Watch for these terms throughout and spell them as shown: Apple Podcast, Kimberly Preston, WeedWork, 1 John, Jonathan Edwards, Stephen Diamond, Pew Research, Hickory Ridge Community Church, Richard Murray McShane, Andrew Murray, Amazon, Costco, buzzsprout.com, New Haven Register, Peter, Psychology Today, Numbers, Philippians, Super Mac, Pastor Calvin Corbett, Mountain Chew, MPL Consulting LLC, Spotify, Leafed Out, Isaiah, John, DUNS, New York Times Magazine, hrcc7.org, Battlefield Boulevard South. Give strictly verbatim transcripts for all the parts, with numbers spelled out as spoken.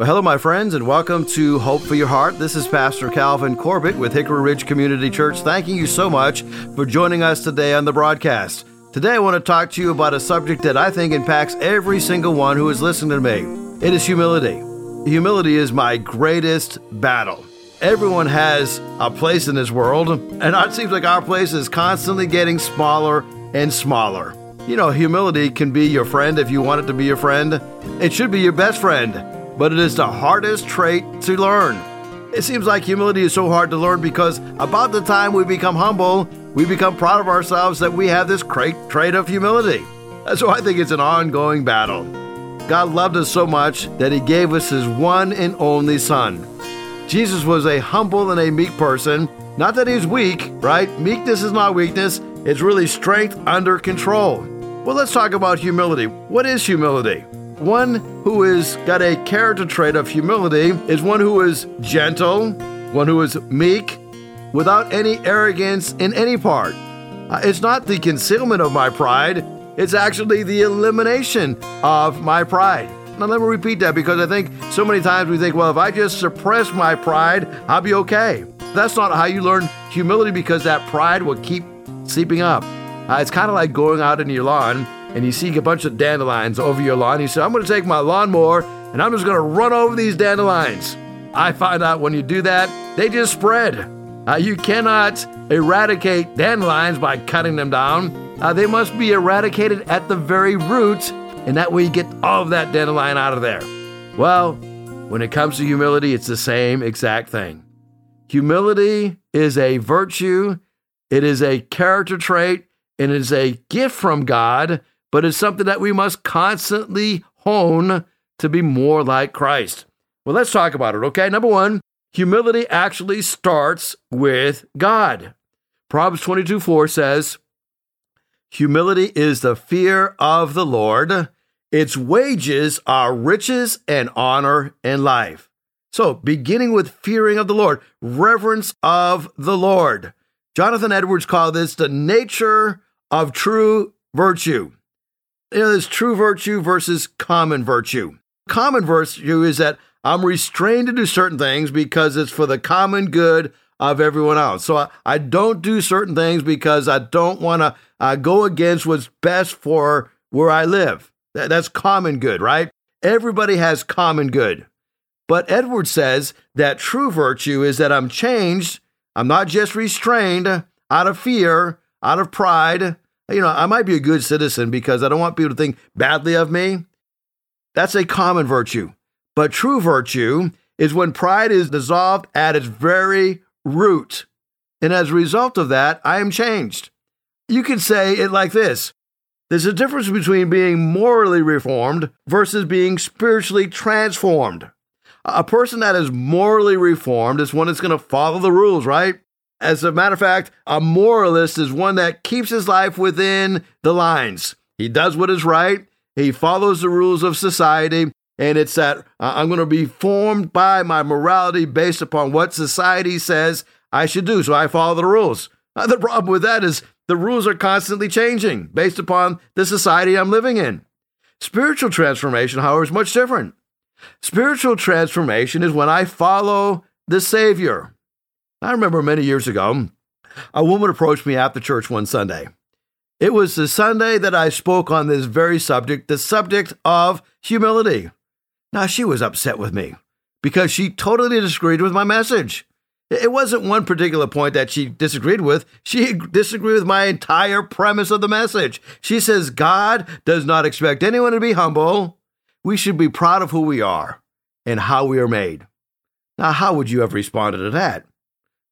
Well, hello, my friends, and welcome to Hope for Your Heart. This is Pastor Calvin Corbett with Hickory Ridge Community Church. Thanking you so much for joining us today on the broadcast. Today, I want to talk to you about a subject that I think impacts every single one who is listening to me. It is humility. Humility is my greatest battle. Everyone has a place in this world, and it seems like our place is constantly getting smaller and smaller. You know, humility can be your friend if you want it to be your friend. It should be your best friend. But it is the hardest trait to learn. It seems like humility is so hard to learn because about the time we become humble, we become proud of ourselves that we have this great trait of humility. So I think it's an ongoing battle. God loved us so much that He gave us His one and only Son. Jesus was a humble and a meek person. Not that He was weak, right? Meekness is not weakness. It's really strength under control. Well, let's talk about humility. What is humility? One who has got a character trait of humility is one who is gentle, one who is meek, without any arrogance in any part. Uh, it's not the concealment of my pride, it's actually the elimination of my pride. Now let me repeat that because I think so many times we think, well, if I just suppress my pride, I'll be okay. That's not how you learn humility because that pride will keep seeping up. Uh, it's kind of like going out into your lawn and you see a bunch of dandelions over your lawn. You say, I'm going to take my lawnmower and I'm just going to run over these dandelions. I find out when you do that, they just spread. Uh, you cannot eradicate dandelions by cutting them down. Uh, they must be eradicated at the very root, and that way you get all of that dandelion out of there. Well, when it comes to humility, it's the same exact thing. Humility is a virtue, it is a character trait, and it is a gift from God, but it's something that we must constantly hone to be more like Christ. Well, let's talk about it, okay? Number one, humility actually starts with God. Proverbs twenty-two four says, humility is the fear of the Lord. Its wages are riches and honor and life. So beginning with fearing of the Lord, reverence of the Lord. Jonathan Edwards called this the nature of true virtue. You know, there's true virtue versus common virtue. Common virtue is that I'm restrained to do certain things because it's for the common good of everyone else. So I, I don't do certain things because I don't want to uh, go against what's best for where I live. That, that's common good, right? Everybody has common good. But Edwards says that true virtue is that I'm changed. I'm not just restrained out of fear, out of pride. You know, I might be a good citizen because I don't want people to think badly of me. That's a common virtue. But true virtue is when pride is dissolved at its very root. And as a result of that, I am changed. You could say it like this. There's a difference between being morally reformed versus being spiritually transformed. A person that is morally reformed is one that's going to follow the rules, right? As a matter of fact, a moralist is one that keeps his life within the lines. He does what is right. He follows the rules of society. And it's that uh, I'm going to be formed by my morality based upon what society says I should do. So I follow the rules. Now, the problem with that is the rules are constantly changing based upon the society I'm living in. Spiritual transformation, however, is much different. Spiritual transformation is when I follow the Savior. I remember many years ago, a woman approached me after church one Sunday. It was the Sunday that I spoke on this very subject, the subject of humility. Now, she was upset with me because she totally disagreed with my message. It wasn't one particular point that she disagreed with. She disagreed with my entire premise of the message. She says, God does not expect anyone to be humble. We should be proud of who we are and how we are made. Now, how would you have responded to that?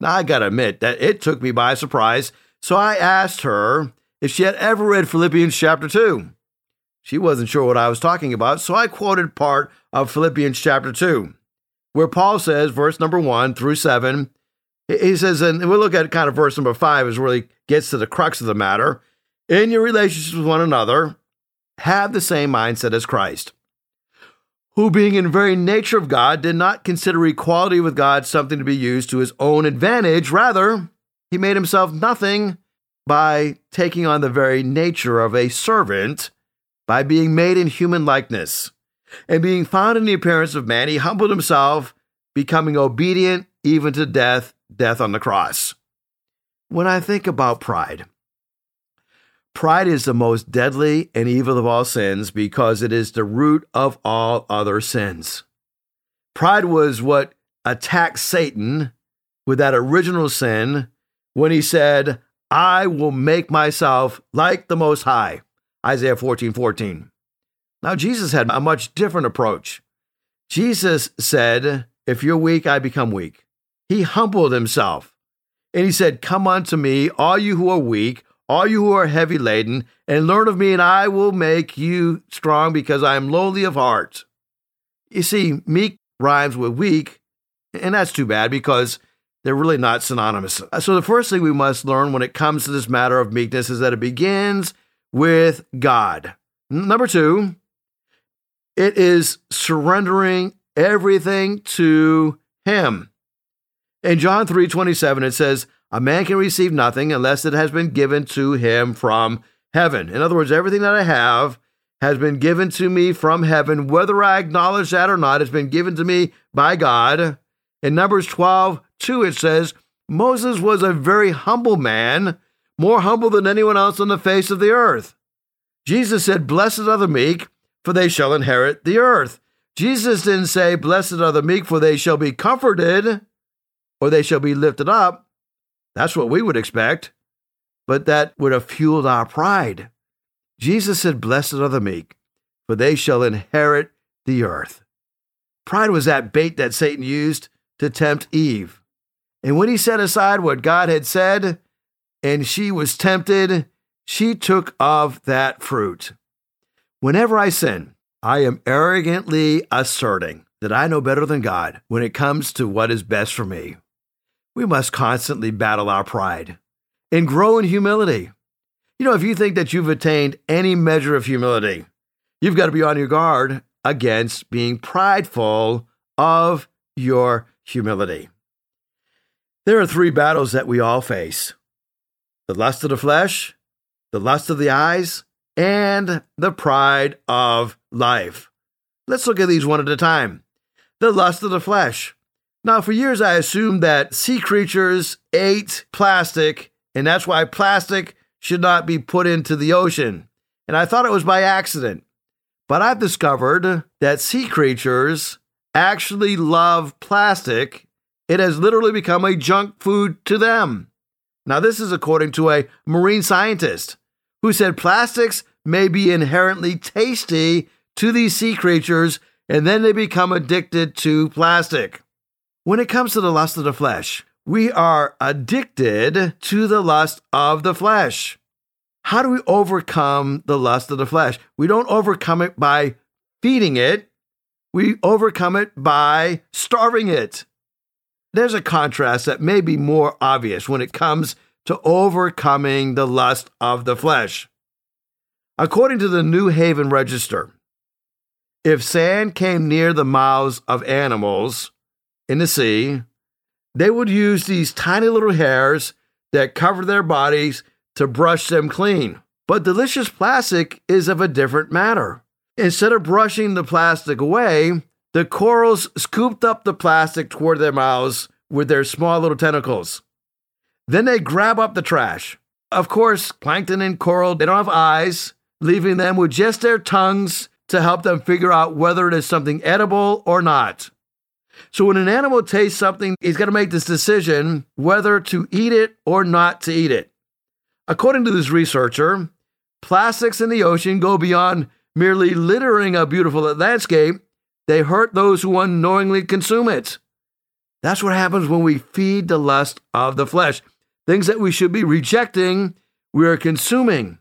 Now, I got to admit that it took me by surprise, so I asked her if she had ever read Philippians chapter two. She wasn't sure what I was talking about, so I quoted part of Philippians chapter two, where Paul says, verse number one through seven, he says, and we'll look at kind of verse number five as really gets to the crux of the matter, in your relationships with one another, have the same mindset as Christ, who being in very nature of God, did not consider equality with God something to be used to his own advantage. Rather, he made himself nothing by taking on the very nature of a servant, by being made in human likeness. And being found in the appearance of man, he humbled himself, becoming obedient even to death, death on the cross. When I think about pride, pride is the most deadly and evil of all sins because it is the root of all other sins. Pride was what attacked Satan with that original sin when he said, I will make myself like the Most High, Isaiah fourteen fourteen. Now, Jesus had a much different approach. Jesus said, if you're weak, I become weak. He humbled himself, and he said, come unto me, all you who are weak, all you who are heavy laden, and learn of me, and I will make you strong, because I am lowly of heart. You see, meek rhymes with weak, and that's too bad, because they're really not synonymous. So the first thing we must learn when it comes to this matter of meekness is that it begins with God. Number two, it is surrendering everything to him. In John three twenty-seven, it says, a man can receive nothing unless it has been given to him from heaven. In other words, everything that I have has been given to me from heaven. Whether I acknowledge that or not, it's been given to me by God. In Numbers twelve two, it says, Moses was a very humble man, more humble than anyone else on the face of the earth. Jesus said, blessed are the meek, for they shall inherit the earth. Jesus didn't say, blessed are the meek, for they shall be comforted, or they shall be lifted up. That's what we would expect, but that would have fueled our pride. Jesus said, blessed are the meek, for they shall inherit the earth. Pride was that bait that Satan used to tempt Eve. And when he set aside what God had said, and she was tempted, she took of that fruit. Whenever I sin, I am arrogantly asserting that I know better than God when it comes to what is best for me. We must constantly battle our pride and grow in humility. You know, if you think that you've attained any measure of humility, you've got to be on your guard against being prideful of your humility. There are three battles that we all face: the lust of the flesh, the lust of the eyes, and the pride of life. Let's look at these one at a time. The lust of the flesh. Now, for years, I assumed that sea creatures ate plastic, and that's why plastic should not be put into the ocean. And I thought it was by accident. But I've discovered that sea creatures actually love plastic. It has literally become a junk food to them. Now, this is according to a marine scientist who said plastics may be inherently tasty to these sea creatures, and then they become addicted to plastic. When it comes to the lust of the flesh, we are addicted to the lust of the flesh. How do we overcome the lust of the flesh? We don't overcome it by feeding it. We overcome it by starving it. There's a contrast that may be more obvious when it comes to overcoming the lust of the flesh. According to the New Haven Register, if sand came near the mouths of animals in the sea, they would use these tiny little hairs that cover their bodies to brush them clean. But delicious plastic is of a different matter. Instead of brushing the plastic away, the corals scooped up the plastic toward their mouths with their small little tentacles. Then they grab up the trash. Of course, plankton and coral, they don't have eyes, leaving them with just their tongues to help them figure out whether it is something edible or not. So when an animal tastes something, he's got to make this decision whether to eat it or not to eat it. According to this researcher, plastics in the ocean go beyond merely littering a beautiful landscape. They hurt those who unknowingly consume it. That's what happens when we feed the lust of the flesh. Things that we should be rejecting, we are consuming,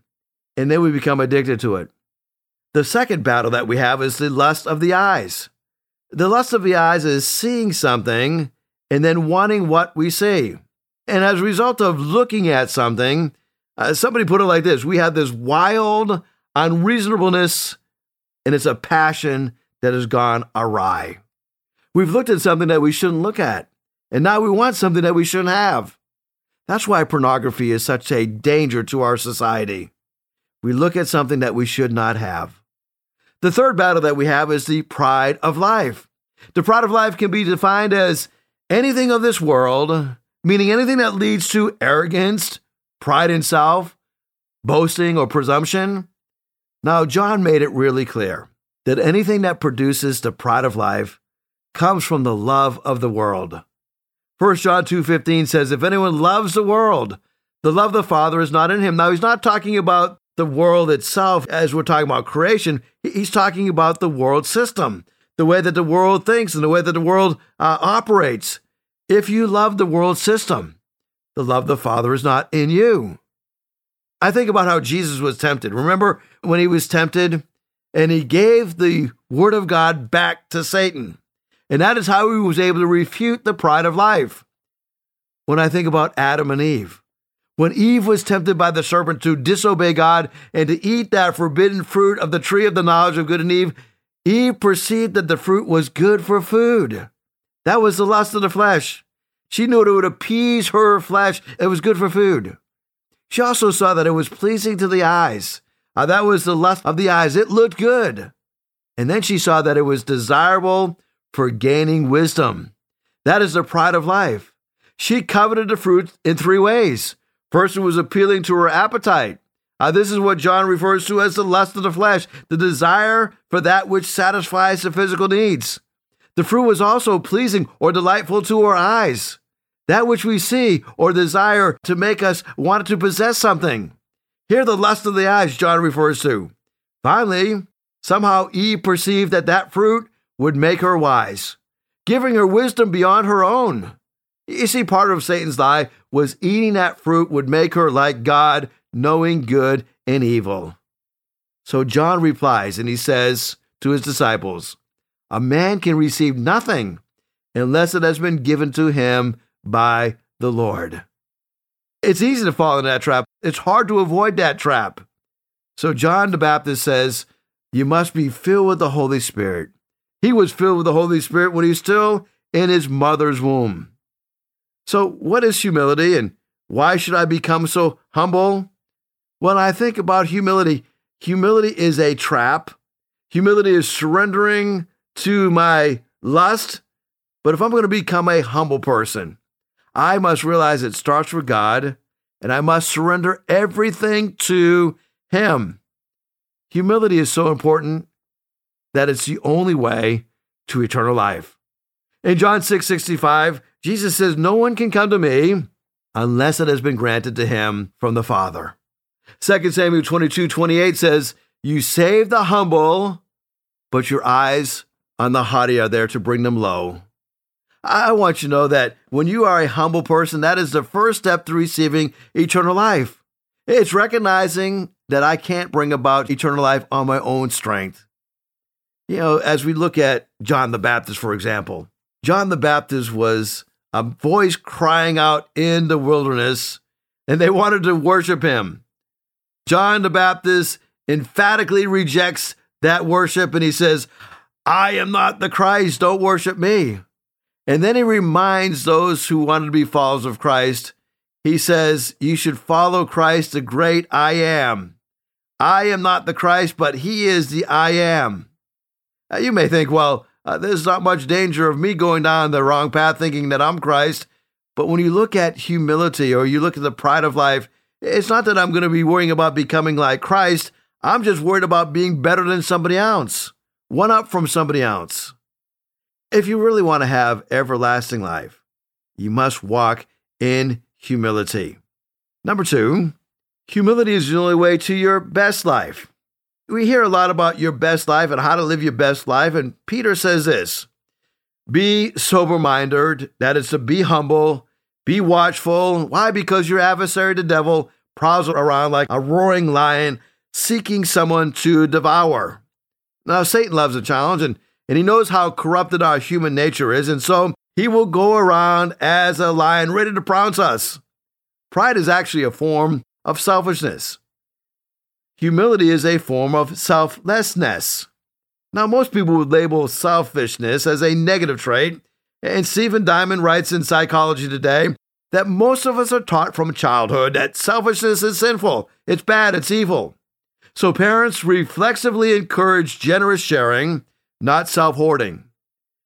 and then we become addicted to it. The second battle that we have is the lust of the eyes. The lust of the eyes is seeing something and then wanting what we see. And as a result of looking at something, uh, somebody put it like this: we have this wild unreasonableness, and it's a passion that has gone awry. We've looked at something that we shouldn't look at, and now we want something that we shouldn't have. That's why pornography is such a danger to our society. We look at something that we should not have. The third battle that we have is the pride of life. The pride of life can be defined as anything of this world, meaning anything that leads to arrogance, pride in self, boasting, or presumption. Now, John made it really clear that anything that produces the pride of life comes from the love of the world. First John two fifteen says, if anyone loves the world, the love of the Father is not in him. Now, he's not talking about the world itself as we're talking about creation. He's talking about the world system, the way that the world thinks and the way that the world uh, operates. If you love the world system, the love of the Father is not in you. I think about how Jesus was tempted. Remember when he was tempted and he gave the word of God back to Satan. And that is how he was able to refute the pride of life. When I think about Adam and Eve, when Eve was tempted by the serpent to disobey God and to eat that forbidden fruit of the tree of the knowledge of good and evil, Eve perceived that the fruit was good for food. That was the lust of the flesh. She knew it would appease her flesh. It was good for food. She also saw that it was pleasing to the eyes. Uh, that was the lust of the eyes. It looked good. And then she saw that it was desirable for gaining wisdom. That is the pride of life. She coveted the fruit in three ways. First, it was appealing to her appetite. Uh, this is what John refers to as the lust of the flesh, the desire for that which satisfies the physical needs. The fruit was also pleasing or delightful to our eyes. That which we see or desire to make us want to possess something. Here, the lust of the eyes, John refers to. Finally, somehow Eve perceived that that fruit would make her wise, giving her wisdom beyond her own. You see, part of Satan's lie was eating that fruit would make her like God, knowing good and evil. So John replies, and he says to his disciples, a man can receive nothing unless it has been given to him by the Lord. It's easy to fall into that trap. It's hard to avoid that trap. So John the Baptist says, you must be filled with the Holy Spirit. He was filled with the Holy Spirit when he was still in his mother's womb. So what is humility, and why should I become so humble? When I think about humility, humility is a trap. Humility is surrendering to my lust. But if I'm going to become a humble person, I must realize it starts with God, and I must surrender everything to him. Humility is so important that it's the only way to eternal life. In John six sixty-five, Jesus says, no one can come to me unless it has been granted to him from the Father. Second Samuel twenty-two twenty-eight says, you save the humble, but your eyes on the haughty are there to bring them low. I want you to know that when you are a humble person, that is the first step to receiving eternal life. It's recognizing that I can't bring about eternal life on my own strength. You know, as we look at John the Baptist, for example, John the Baptist was a voice crying out in the wilderness, and they wanted to worship him. John the Baptist emphatically rejects that worship, and he says, I am not the Christ, don't worship me. And then he reminds those who wanted to be followers of Christ, he says, you should follow Christ, the great I am. I am not the Christ, but he is the I am. Now, you may think, well, Uh, there's not much danger of me going down the wrong path thinking that I'm Christ. But when you look at humility or you look at the pride of life, it's not that I'm going to be worrying about becoming like Christ. I'm just worried about being better than somebody else, one up from somebody else. If you really want to have everlasting life, you must walk in humility. Number two, humility is the only way to your best life. We hear a lot about your best life and how to live your best life. And Peter says this, be sober-minded, that is to be humble, be watchful. Why? Because your adversary, the devil, prowls around like a roaring lion, seeking someone to devour. Now, Satan loves a challenge, and, and he knows how corrupted our human nature is. And so he will go around as a lion ready to pounce us. Pride is actually a form of selfishness. Humility is a form of selflessness. Now, most people would label selfishness as a negative trait, and Stephen Diamond writes in Psychology Today that most of us are taught from childhood that selfishness is sinful, it's bad, it's evil. So parents reflexively encourage generous sharing, not self-hoarding.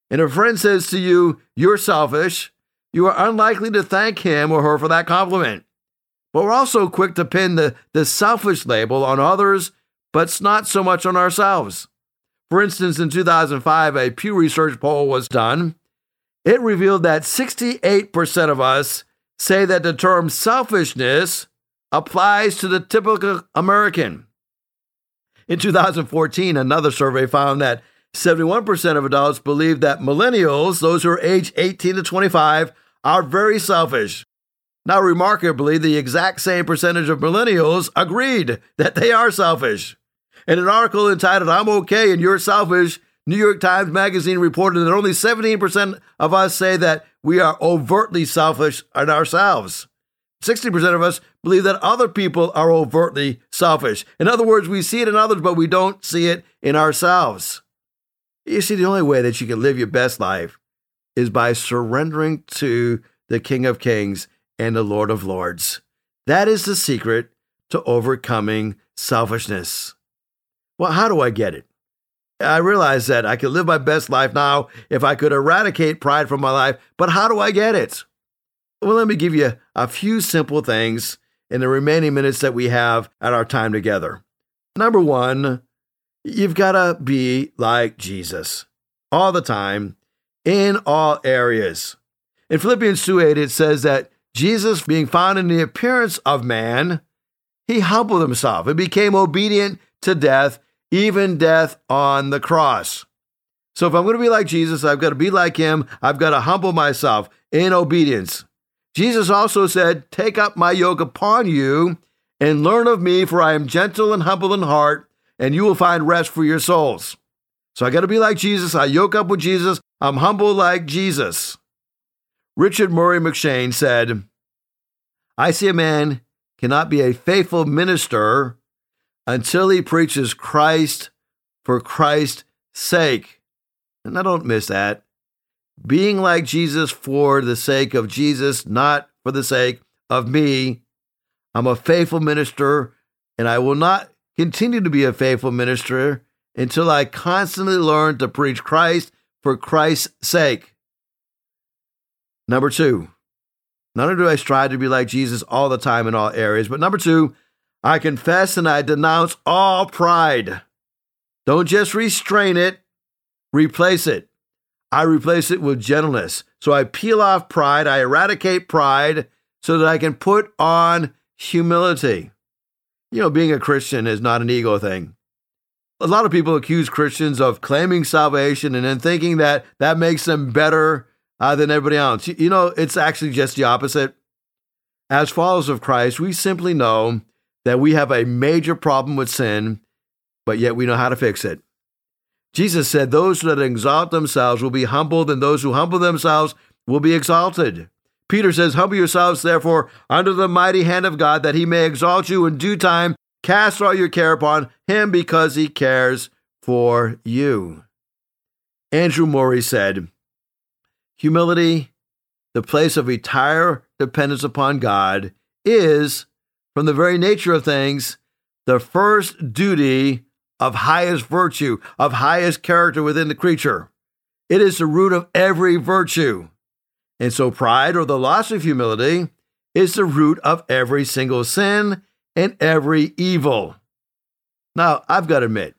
And if a friend says to you, you're selfish, you are unlikely to thank him or her for that compliment. But we're also quick to pin the, the selfish label on others, but not so much on ourselves. For instance, in two thousand five, a Pew Research poll was done. It revealed that sixty-eight percent of us say that the term selfishness applies to the typical American. In two thousand fourteen, another survey found that seventy-one percent of adults believe that millennials, those who are age eighteen to twenty-five, are very selfish. Now, remarkably, the exact same percentage of millennials agreed that they are selfish. In an article entitled, "I'm Okay and You're Selfish," New York Times Magazine reported that only seventeen percent of us say that we are overtly selfish in ourselves. sixty percent of us believe that other people are overtly selfish. In other words, we see it in others, but we don't see it in ourselves. You see, the only way that you can live your best life is by surrendering to the King of Kings and the Lord of Lords. That is the secret to overcoming selfishness. Well, how do I get it? I realize that I could live my best life now if I could eradicate pride from my life, but how do I get it? Well, let me give you a few simple things in the remaining minutes that we have at our time together. Number one, you've got to be like Jesus all the time, in all areas. In Philippians two eight, it says that Jesus, being found in the appearance of man, he humbled himself and became obedient to death, even death on the cross. So if I'm going to be like Jesus, I've got to be like him. I've got to humble myself in obedience. Jesus also said, "Take up my yoke upon you and learn of me, for I am gentle and humble in heart, and you will find rest for your souls." So I got to be like Jesus. I yoke up with Jesus. I'm humble like Jesus. Richard Murray McShane said, "I see a man cannot be a faithful minister until he preaches Christ for Christ's sake." And I don't miss that. Being like Jesus for the sake of Jesus, not for the sake of me. I'm a faithful minister, and I will not continue to be a faithful minister until I constantly learn to preach Christ for Christ's sake. Number two, not only do I strive to be like Jesus all the time in all areas, but number two, I confess and I denounce all pride. Don't just restrain it, replace it. I replace it with gentleness. So I peel off pride, I eradicate pride so that I can put on humility. You know, being a Christian is not an ego thing. A lot of people accuse Christians of claiming salvation and then thinking that that makes them better uh, than everybody else. You know, it's actually just the opposite. As followers of Christ, we simply know that we have a major problem with sin, but yet we know how to fix it. Jesus said, "Those that exalt themselves will be humbled, and those who humble themselves will be exalted." Peter says, "Humble yourselves, therefore, under the mighty hand of God, that he may exalt you in due time. Cast all your care upon him, because he cares for you." Andrew Murray said, "Humility, the place of entire dependence upon God, is, from the very nature of things, the first duty of highest virtue, of highest character within the creature. It is the root of every virtue. And so pride, or the loss of humility, is the root of every single sin and every evil." Now, I've got to admit,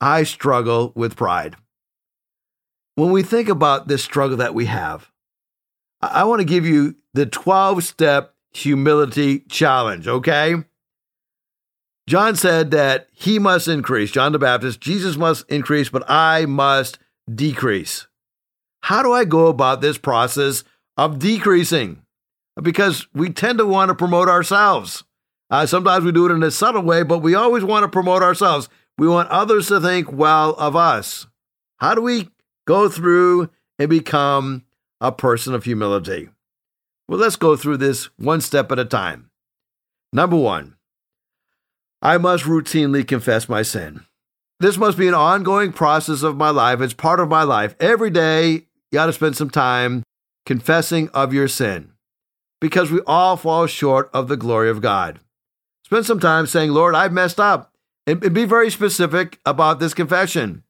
I struggle with pride. When we think about this struggle that we have, I, I want to give you the twelve-step humility challenge, okay? John said that he must increase, John the Baptist, Jesus must increase, but I must decrease. How do I go about this process of decreasing? Because we tend to want to promote ourselves. Uh, sometimes we do it in a subtle way, but we always want to promote ourselves. We want others to think well of us. How do we go through and become a person of humility? Well, let's go through this one step at a time. Number one, I must routinely confess my sin. This must be an ongoing process of my life. It's part of my life. Every day, you got to spend some time confessing of your sin, because we all fall short of the glory of God. Spend some time saying, "Lord, I've messed up, And be very specific about this confession.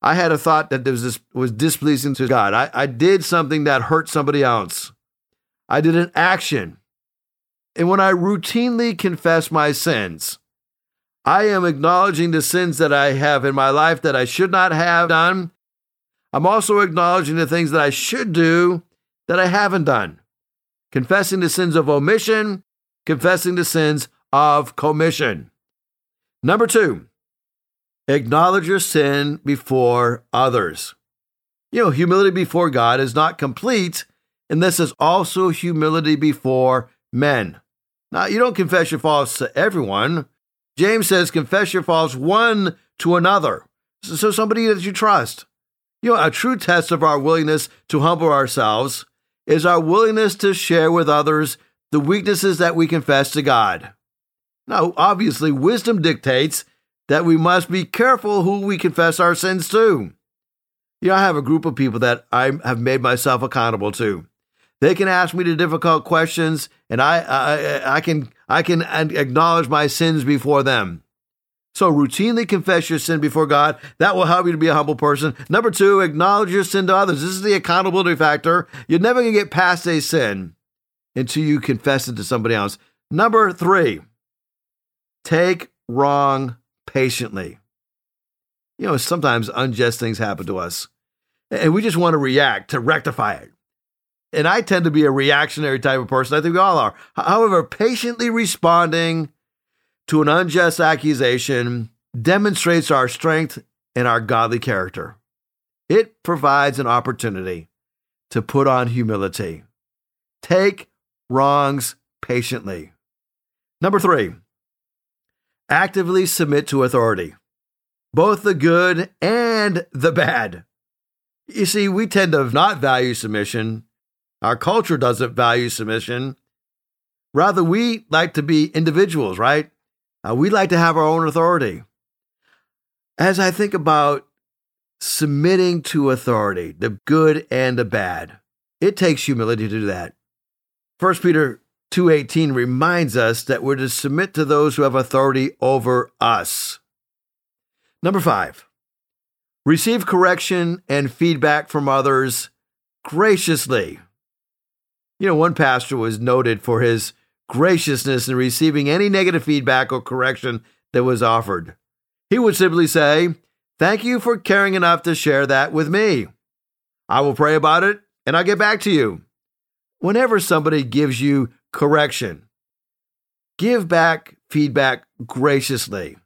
I had a thought that was dis- was displeasing to God. I, I did something that hurt somebody else. I did an action. And when I routinely confess my sins, I am acknowledging the sins that I have in my life that I should not have done. I'm also acknowledging the things that I should do that I haven't done. Confessing the sins of omission, confessing the sins of commission. Number two, acknowledge your sin before others. You know, humility before God is not complete, and this is also humility before men. Now, you don't confess your faults to everyone. James says, confess your faults one to another. So somebody that you trust. You know, a true test of our willingness to humble ourselves is our willingness to share with others the weaknesses that we confess to God. Now, obviously, wisdom dictates that we must be careful who we confess our sins to. You know, I have a group of people that I have made myself accountable to. They can ask me the difficult questions, and I, I, I can I can acknowledge my sins before them. So routinely confess your sin before God. That will help you to be a humble person. Number two, acknowledge your sin to others. This is the accountability factor. You're never going to get past a sin until you confess it to somebody else. Number three, take wrong patiently. You know, sometimes unjust things happen to us, and we just want to react to rectify it. And I tend to be a reactionary type of person. I think we all are. However, patiently responding to an unjust accusation demonstrates our strength and our godly character. It provides an opportunity to put on humility. Take wrongs patiently. Number three, actively submit to authority, both the good and the bad. You see, we tend to not value submission. Our culture doesn't value submission. Rather, we like to be individuals, right? Uh, we like to have our own authority. As I think about submitting to authority, the good and the bad, it takes humility to do that. First Peter two eighteen reminds us that we're to submit to those who have authority over us. Number five, receive correction and feedback from others graciously. You know, one pastor was noted for his graciousness in receiving any negative feedback or correction that was offered. He would simply say, "Thank you for caring enough to share that with me. I will pray about it and I'll get back to you." Whenever somebody gives you correction, give back feedback graciously.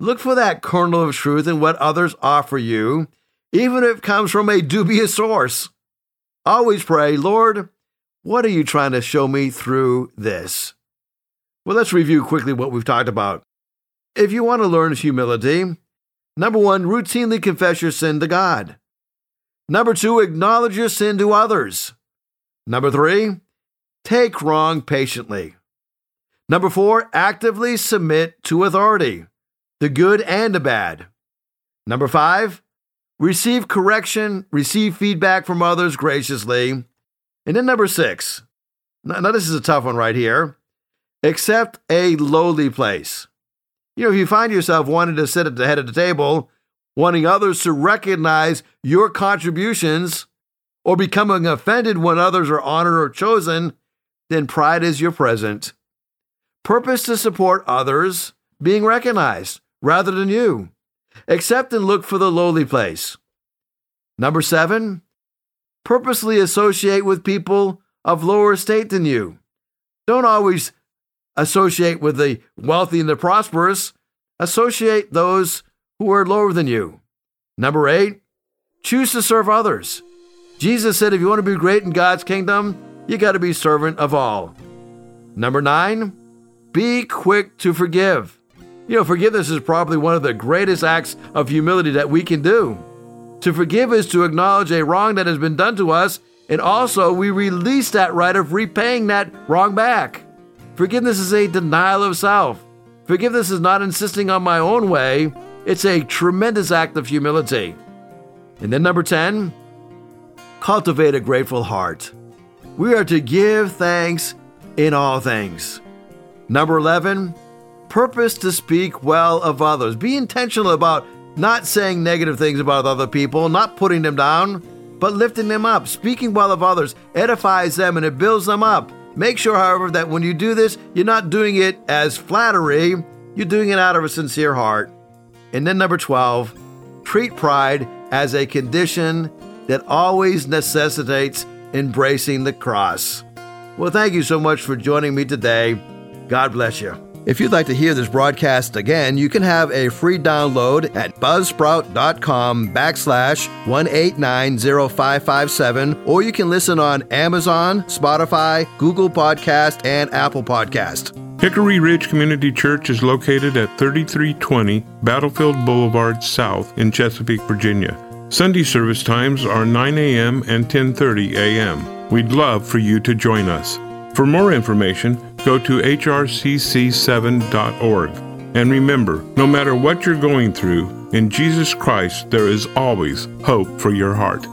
Look for that kernel of truth in what others offer you, even if it comes from a dubious source. Always pray, "Lord, what are you trying to show me through this?" Well, let's review quickly what we've talked about. If you want to learn humility, number one, routinely confess your sin to God. Number two, acknowledge your sin to others. Number three, take wrong patiently. Number four, actively submit to authority, the good and the bad. Number five, receive correction, receive feedback from others graciously. And then number six, now, now this is a tough one right here, accept a lowly place. You know, if you find yourself wanting to sit at the head of the table, wanting others to recognize your contributions, or becoming offended when others are honored or chosen, then pride is your present. Purpose to support others being recognized rather than you. Accept and look for the lowly place. Number seven, purposely associate with people of lower estate than you. Don't always associate with the wealthy and the prosperous. Associate those who are lower than you. Number eight, choose to serve others. Jesus said if you want to be great in God's kingdom, you got to be servant of all. Number nine, be quick to forgive. You know, forgiveness is probably one of the greatest acts of humility that we can do. To forgive is to acknowledge a wrong that has been done to us, and also we release that right of repaying that wrong back. Forgiveness is a denial of self. Forgiveness is not insisting on my own way. It's a tremendous act of humility. And then number ten, cultivate a grateful heart. We are to give thanks in all things. Number eleven, Purpose to speak well of others. Be intentional about not saying negative things about other people, not putting them down, but lifting them up. Speaking well of others edifies them and it builds them up. Make sure, however, that when you do this, you're not doing it as flattery. You're doing it out of a sincere heart. And then number twelve, treat pride as a condition that always necessitates embracing the cross. Well, thank you so much for joining me today. God bless you. If you'd like to hear this broadcast again, you can have a free download at buzzsprout.com backslash one eight nine zero five five seven, or you can listen on Amazon, Spotify, Google Podcast, and Apple Podcast. Hickory Ridge Community Church is located at thirty-three twenty Battlefield Boulevard South in Chesapeake, Virginia. Sunday service times are nine a.m. and ten thirty a.m. We'd love for you to join us. For more information, go to h r c c seven dot org. And remember, no matter what you're going through, in Jesus Christ there is always hope for your heart.